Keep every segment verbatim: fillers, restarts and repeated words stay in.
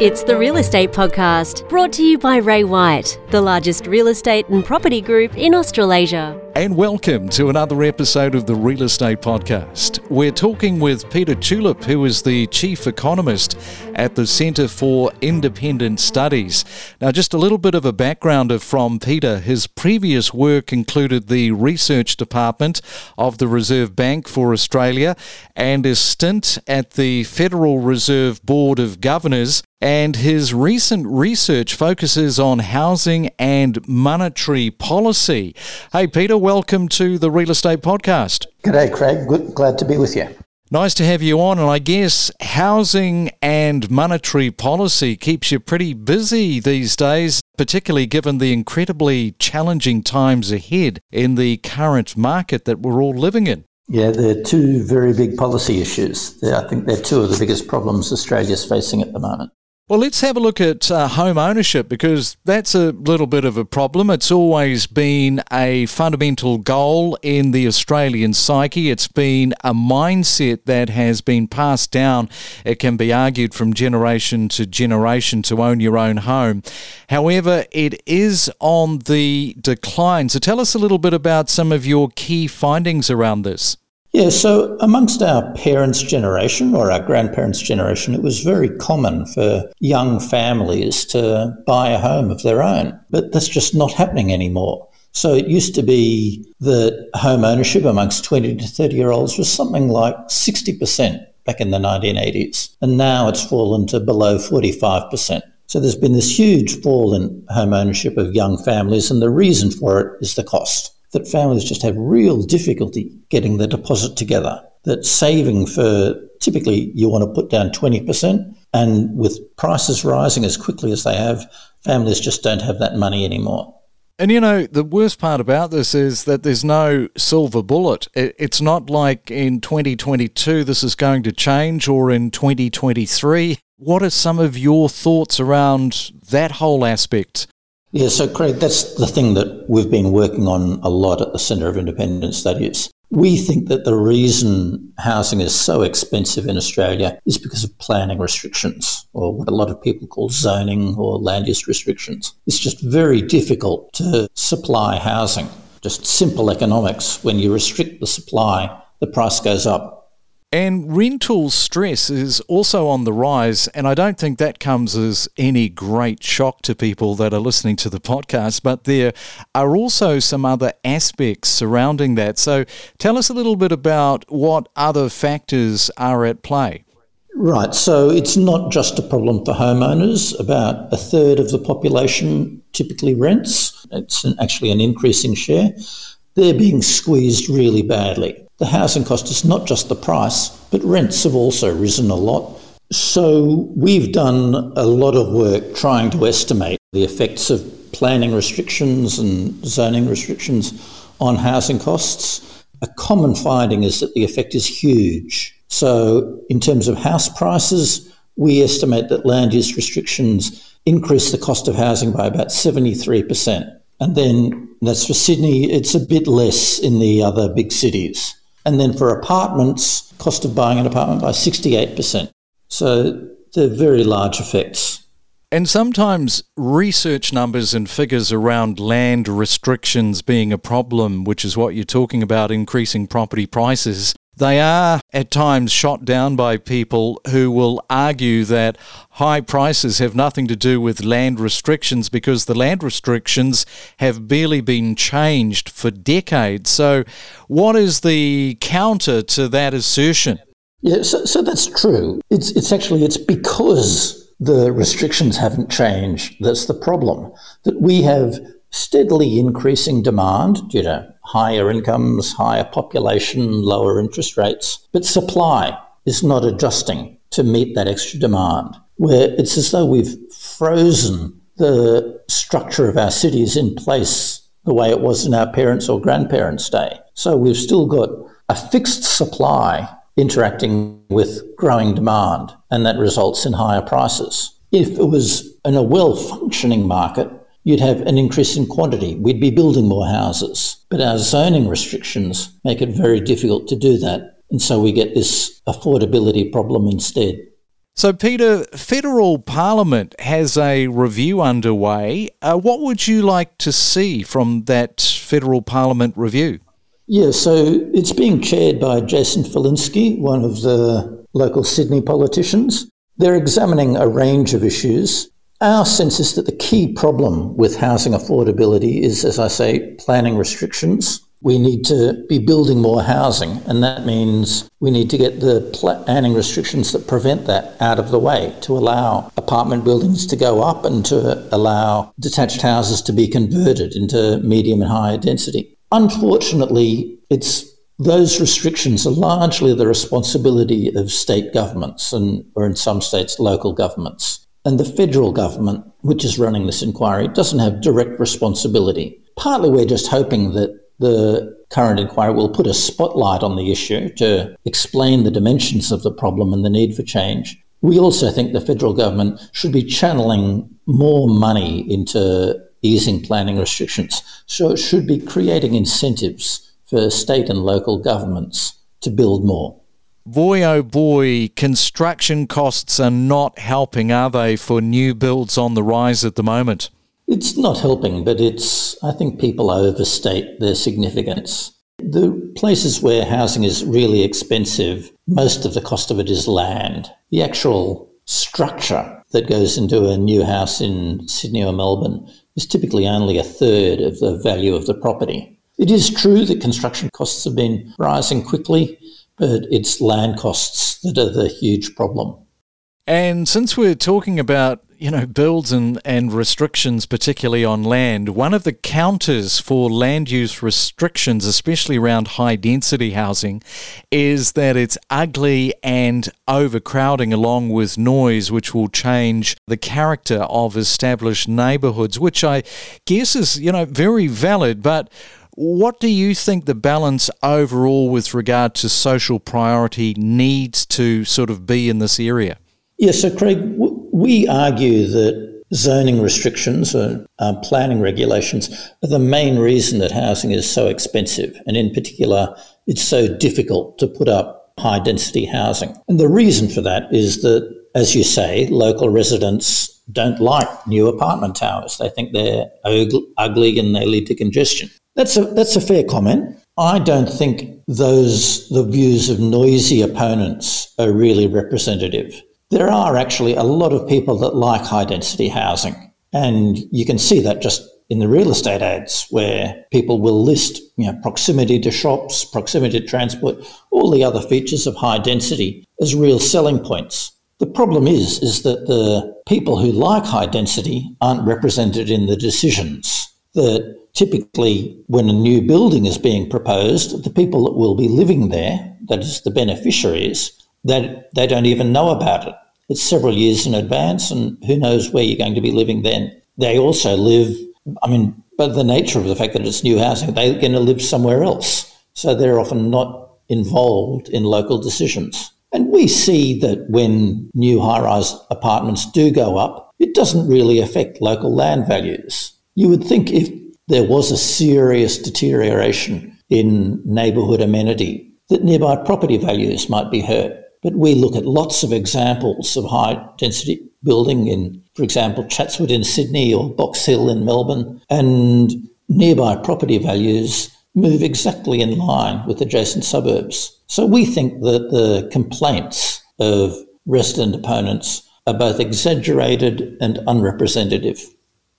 It's the Real Estate Podcast, brought to you by Ray White, the largest real estate and property group in Australasia. And welcome to another episode of the Real Estate Podcast. We're talking with Peter Tulip, who is the Chief Economist at the Centre for Independent Studies. Now, just a little bit of a background from Peter. His previous work included the Research Department of the Reserve Bank for Australia and a stint at the Federal Reserve Board of Governors. And his recent research focuses on housing and monetary policy. Hey, Peter, welcome to the Real Estate Podcast. G'day, Craig. Good, glad to be with you. Nice to have you on. And I guess housing and monetary policy keeps you pretty busy these days, particularly given the incredibly challenging times ahead in the current market that we're all living in. Yeah, they're two very big policy issues. I think they're two of the biggest problems Australia's facing at the moment. Well, let's have a look at uh, home ownership, because that's a little bit of a problem. It's always been a fundamental goal in the Australian psyche. It's been a mindset that has been passed down, it can be argued, from generation to generation, to own your own home. However, it is on the decline. So tell us a little bit about some of your key findings around this. Yeah, so amongst our parents' generation or our grandparents' generation, it was very common for young families to buy a home of their own, but that's just not happening anymore. So it used to be that home ownership amongst twenty to thirty-year-olds was something like sixty percent back in the nineteen eighties, and now it's fallen to below forty-five percent. So there's been this huge fall in home ownership of young families, and the reason for it is the cost. That families just have real difficulty getting the deposit together, that saving for, typically you want to put down twenty percent, and with prices rising as quickly as they have, families just don't have that money anymore. And you know, the worst part about this is that there's no silver bullet. It's not like in twenty twenty-two this is going to change, or in twenty twenty-three. What are some of your thoughts around that whole aspect? Yeah, so Craig, that's the thing that we've been working on a lot at the Centre of Independent Studies. We think that the reason housing is so expensive in Australia is because of planning restrictions, or what a lot of people call zoning or land use restrictions. It's just very difficult to supply housing. Just simple economics. When you restrict the supply, the price goes up. And rental stress is also on the rise, and I don't think that comes as any great shock to people that are listening to the podcast, but there are also some other aspects surrounding that. So tell us a little bit about what other factors are at play. Right, so it's not just a problem for homeowners. About a third of the population typically rents. It's an, actually an increasing share. They're being squeezed really badly. The housing cost is not just the price, but rents have also risen a lot. So we've done a lot of work trying to estimate the effects of planning restrictions and zoning restrictions on housing costs. A common finding is that the effect is huge. So in terms of house prices, we estimate that land use restrictions increase the cost of housing by about seventy-three percent. And then that's for Sydney, it's a bit less in the other big cities. And then for apartments, cost of buying an apartment by sixty-eight percent. So they're very large effects. And sometimes research numbers and figures around land restrictions being a problem, which is what you're talking about, increasing property prices, they are at times shot down by people who will argue that high prices have nothing to do with land restrictions, because the land restrictions have barely been changed for decades. So what is the counter to that assertion? Yeah, so, so that's true. It's it's actually, it's because the restrictions haven't changed that's the problem, that we have steadily increasing demand, you know, higher incomes, higher population, lower interest rates, but supply is not adjusting to meet that extra demand, where it's as though we've frozen the structure of our cities in place the way it was in our parents' or grandparents' day. So we've still got a fixed supply interacting with growing demand, and that results in higher prices. If it was in a well-functioning market, you'd have an increase in quantity. We'd be building more houses. But our zoning restrictions make it very difficult to do that. And so we get this affordability problem instead. So, Peter, federal parliament has a review underway. Uh, what would you like to see from that federal parliament review? Yeah, so it's being chaired by Jason Falinski, one of the local Sydney politicians. They're examining a range of issues. Our sense is that the key problem with housing affordability is, as I say, planning restrictions. We need to be building more housing, and that means we need to get the planning restrictions that prevent that out of the way to allow apartment buildings to go up and to allow detached houses to be converted into medium and higher density. Unfortunately, it's those restrictions are largely the responsibility of state governments and, or in some states, local governments. And the federal government, which is running this inquiry, doesn't have direct responsibility. Partly we're just hoping that the current inquiry will put a spotlight on the issue to explain the dimensions of the problem and the need for change. We also think the federal government should be channeling more money into easing planning restrictions. So it should be creating incentives for state and local governments to build more. Boy, oh boy, construction costs are not helping, are they, for new builds on the rise at the moment? It's not helping, but it's, I think people overstate their significance. The places where housing is really expensive, most of the cost of it is land. The actual structure that goes into a new house in Sydney or Melbourne is typically only a third of the value of the property. It is true that construction costs have been rising quickly, but it's land costs that are the huge problem. And since we're talking about you know, builds and, and restrictions, particularly on land. One of the counters for land use restrictions, especially around high-density housing, is that it's ugly and overcrowding along with noise, which will change the character of established neighbourhoods, which I guess is, you know, very valid. But what do you think the balance overall with regard to social priority needs to sort of be in this area? Yes, yeah, so Craig, w- We argue that zoning restrictions or uh, planning regulations are the main reason that housing is so expensive, and in particular, it's so difficult to put up high-density housing. And the reason for that is that, as you say, local residents don't like new apartment towers. They think they're ugly and they lead to congestion. That's a that's a fair comment. I don't think those the views of noisy opponents are really representative. There are actually a lot of people that like high-density housing, and you can see that just in the real estate ads where people will list you know, proximity to shops, proximity to transport, all the other features of high density as real selling points. The problem is, is that the people who like high density aren't represented in the decisions. That typically when a new building is being proposed, the people that will be living there, that is the beneficiaries, that they don't even know about it. It's several years in advance, and who knows where you're going to be living then. They also live, I mean, by the nature of the fact that it's new housing, they're going to live somewhere else. So they're often not involved in local decisions. And we see that when new high-rise apartments do go up, it doesn't really affect local land values. You would think if there was a serious deterioration in neighbourhood amenity, that nearby property values might be hurt. But we look at lots of examples of high-density building in, for example, Chatswood in Sydney or Box Hill in Melbourne, and nearby property values move exactly in line with adjacent suburbs. So we think that the complaints of resident opponents are both exaggerated and unrepresentative.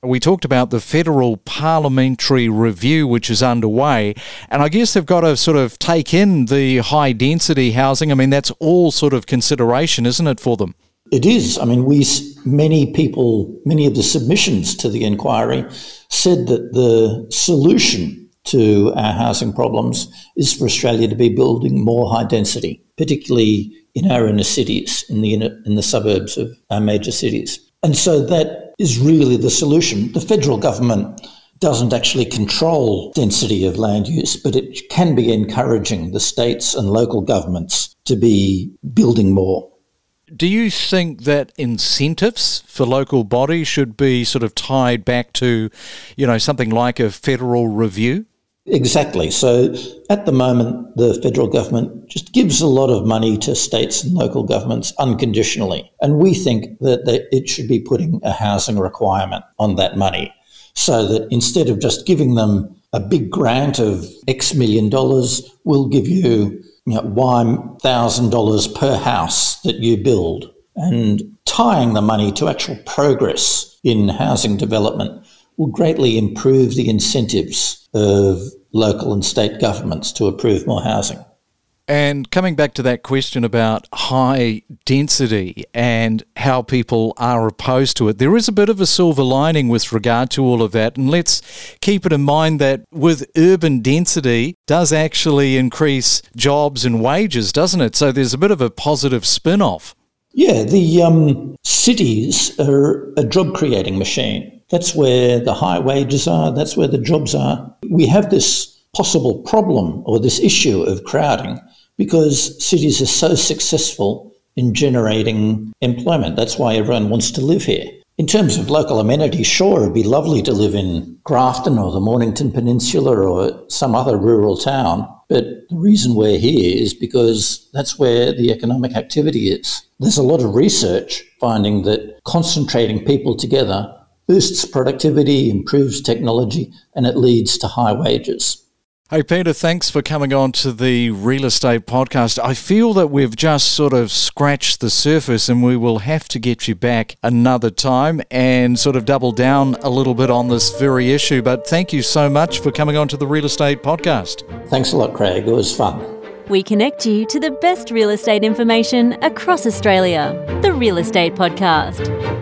We talked about the federal parliamentary review, which is underway, and I guess they've got to sort of take in the high-density housing. I mean, that's all sort of consideration, isn't it, for them? It is. I mean, we many people, many of the submissions to the inquiry said that the solution to our housing problems is for Australia to be building more high-density, particularly in our inner cities, in the inner, in the suburbs of our major cities. And so that is really the solution. The federal government doesn't actually control density of land use, but it can be encouraging the states and local governments to be building more. Do you think that incentives for local bodies should be sort of tied back to, you know, something like a federal review? Exactly. So at the moment, the federal government just gives a lot of money to states and local governments unconditionally. And we think that they, it should be putting a housing requirement on that money so that instead of just giving them a big grant of X million dollars, we'll give you, you know, Y thousand dollars per house that you build, and tying the money to actual progress in housing development will greatly improve the incentives of local and state governments to approve more housing. And coming back to that question about high density and how people are opposed to it, there is a bit of a silver lining with regard to all of that. And let's keep it in mind that with urban density does actually increase jobs and wages, doesn't it? So there's a bit of a positive spin-off. Yeah, the um, cities are a job-creating machine. That's where the high wages are. That's where the jobs are. We have this possible problem or this issue of crowding because cities are so successful in generating employment. That's why everyone wants to live here. In terms of local amenities, sure, it'd be lovely to live in Grafton or the Mornington Peninsula or some other rural town, but the reason we're here is because that's where the economic activity is. There's a lot of research finding that concentrating people together boosts productivity, improves technology, and it leads to high wages. Hey, Peter, thanks for coming on to the Real Estate Podcast. I feel that we've just sort of scratched the surface and we will have to get you back another time and sort of double down a little bit on this very issue. But thank you so much for coming on to the Real Estate Podcast. Thanks a lot, Craig. It was fun. We connect you to the best real estate information across Australia. The Real Estate Podcast.